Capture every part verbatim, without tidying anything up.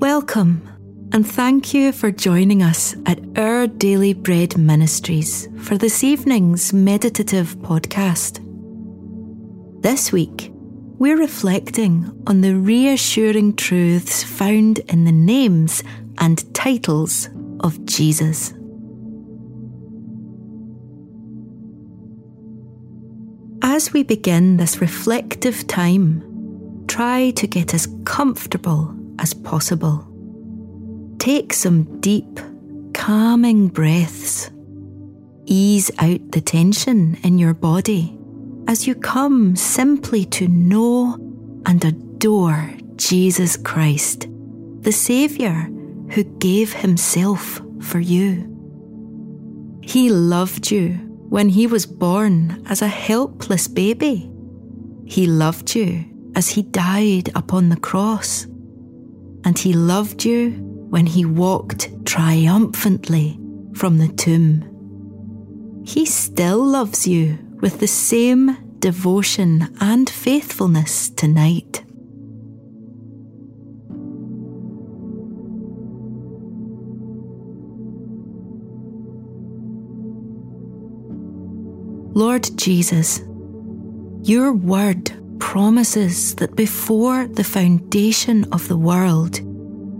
Welcome, and thank you for joining us at Our Daily Bread Ministries for this evening's meditative podcast. This week, we're reflecting on the reassuring truths found in the names and titles of Jesus. As we begin this reflective time, try to get as comfortable as possible. Take some deep, calming breaths. Ease out the tension in your body as you come simply to know and adore Jesus Christ, the Saviour who gave Himself for you. He loved you when He was born as a helpless baby. He loved you as He died upon the cross. And He loved you when He walked triumphantly from the tomb. He still loves you with the same devotion and faithfulness tonight. Lord Jesus, your word promises that before the foundation of the world,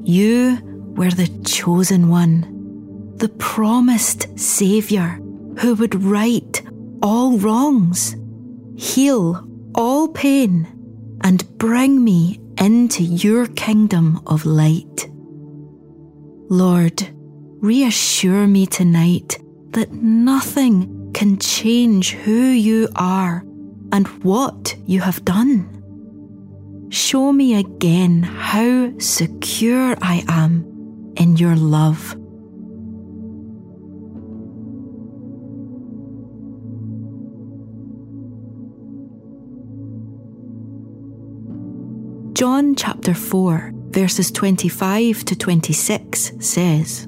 you were the chosen one, the promised Saviour who would right all wrongs, heal all pain, and bring me into your kingdom of light. Lord, reassure me tonight that nothing can change who you are and what you have done. Show me again how secure I am in your love. John chapter four, verses twenty-five to twenty-six says,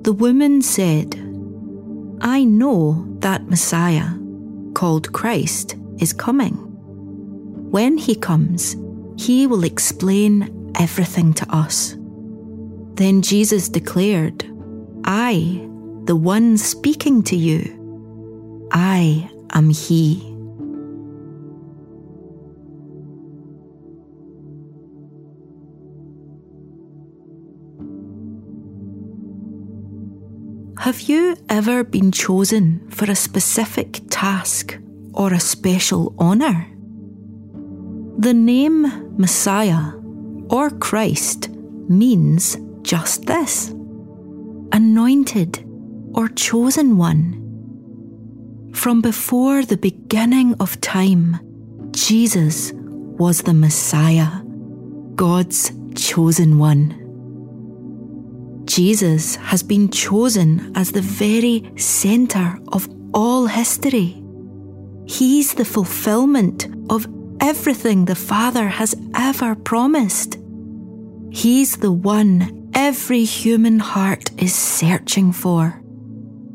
"The woman said, 'I know that Messiah, called Christ, is coming. When He comes, He will explain everything to us.' Then Jesus declared, 'I, the one speaking to you, I am He.'" Have you ever been chosen for a specific task or a special honour? The name Messiah or Christ means just this: anointed or chosen one. From before the beginning of time, Jesus was the Messiah, God's chosen one. Jesus has been chosen as the very centre of all history. He's the fulfilment of everything the Father has ever promised. He's the one every human heart is searching for.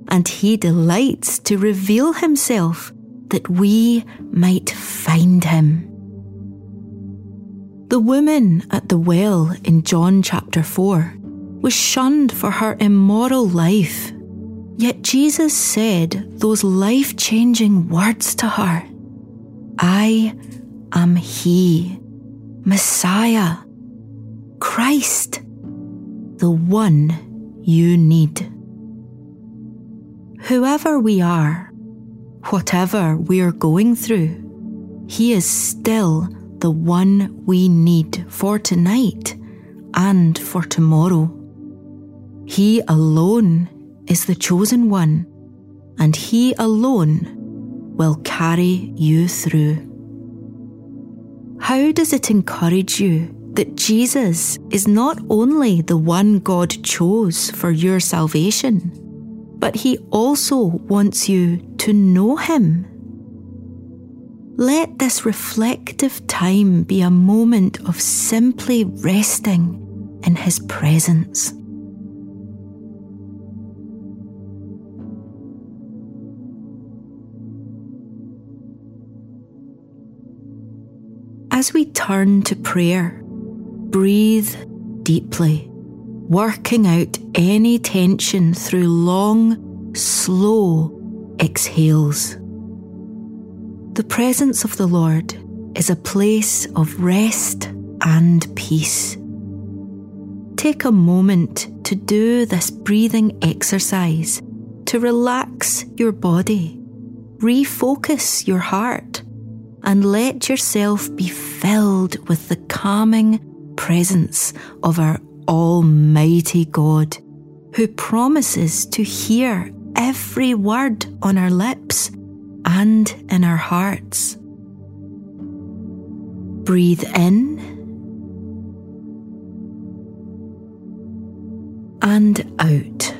And He delights to reveal Himself that we might find Him. The woman at the well in John chapter four was shunned for her immoral life. Yet Jesus said those life-changing words to her: "I am He, Messiah, Christ, the one you need." Whoever we are, whatever we are going through, He is still the one we need for tonight and for tomorrow. He alone is the chosen one, and He alone will carry you through. How does it encourage you that Jesus is not only the one God chose for your salvation, but He also wants you to know Him? Let this reflective time be a moment of simply resting in His presence. As we turn to prayer, breathe deeply, working out any tension through long, slow exhales. The presence of the Lord is a place of rest and peace. Take a moment to do this breathing exercise to relax your body, refocus your heart, and let yourself be filled with the calming presence of our Almighty God, who promises to hear every word on our lips and in our hearts. Breathe in and out.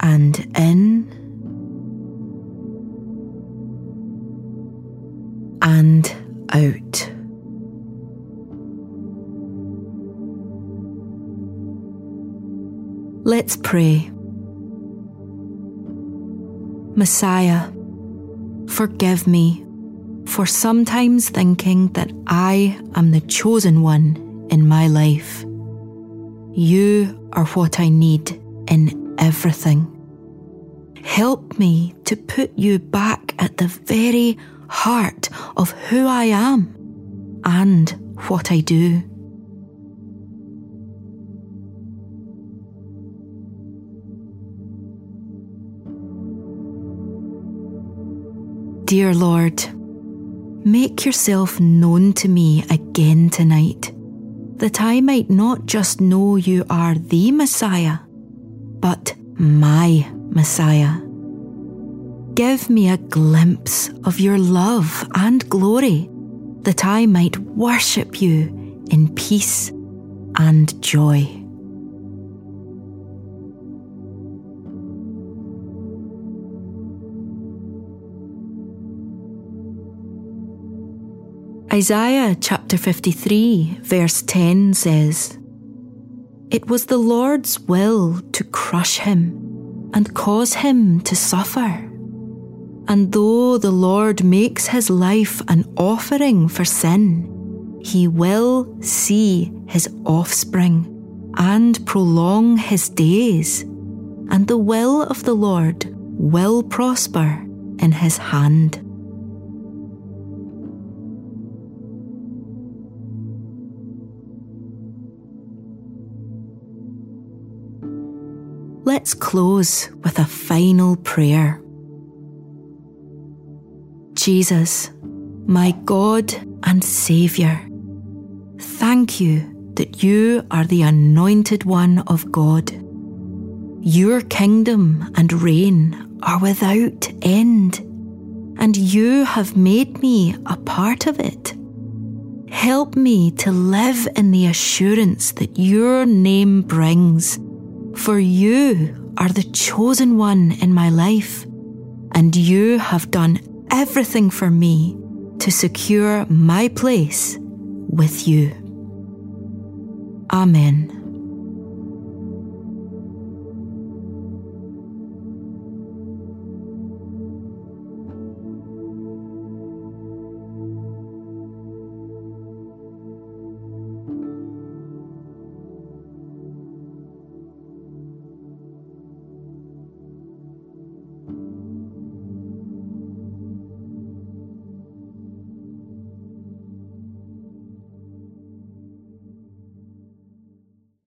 And in and out. Let's pray. Messiah, forgive me for sometimes thinking that I am the chosen one in my life. You are what I need in everything. Help me to put you back at the very heart of who I am and what I do. Dear Lord, make yourself known to me again tonight, that I might not just know you are the Messiah, but my Messiah. Give me a glimpse of your love and glory, that I might worship you in peace and joy. Isaiah chapter fifty-three verse ten says, "It was the Lord's will to crush him and cause him to suffer. And though the Lord makes his life an offering for sin, he will see his offspring and prolong his days, and the will of the Lord will prosper in his hand." Let's close with a final prayer. Jesus, my God and Saviour, thank you that you are the Anointed One of God. Your kingdom and reign are without end, and you have made me a part of it. Help me to live in the assurance that your name brings, for you are the chosen one in my life, and you have done everything for me to secure my place with you. Amen.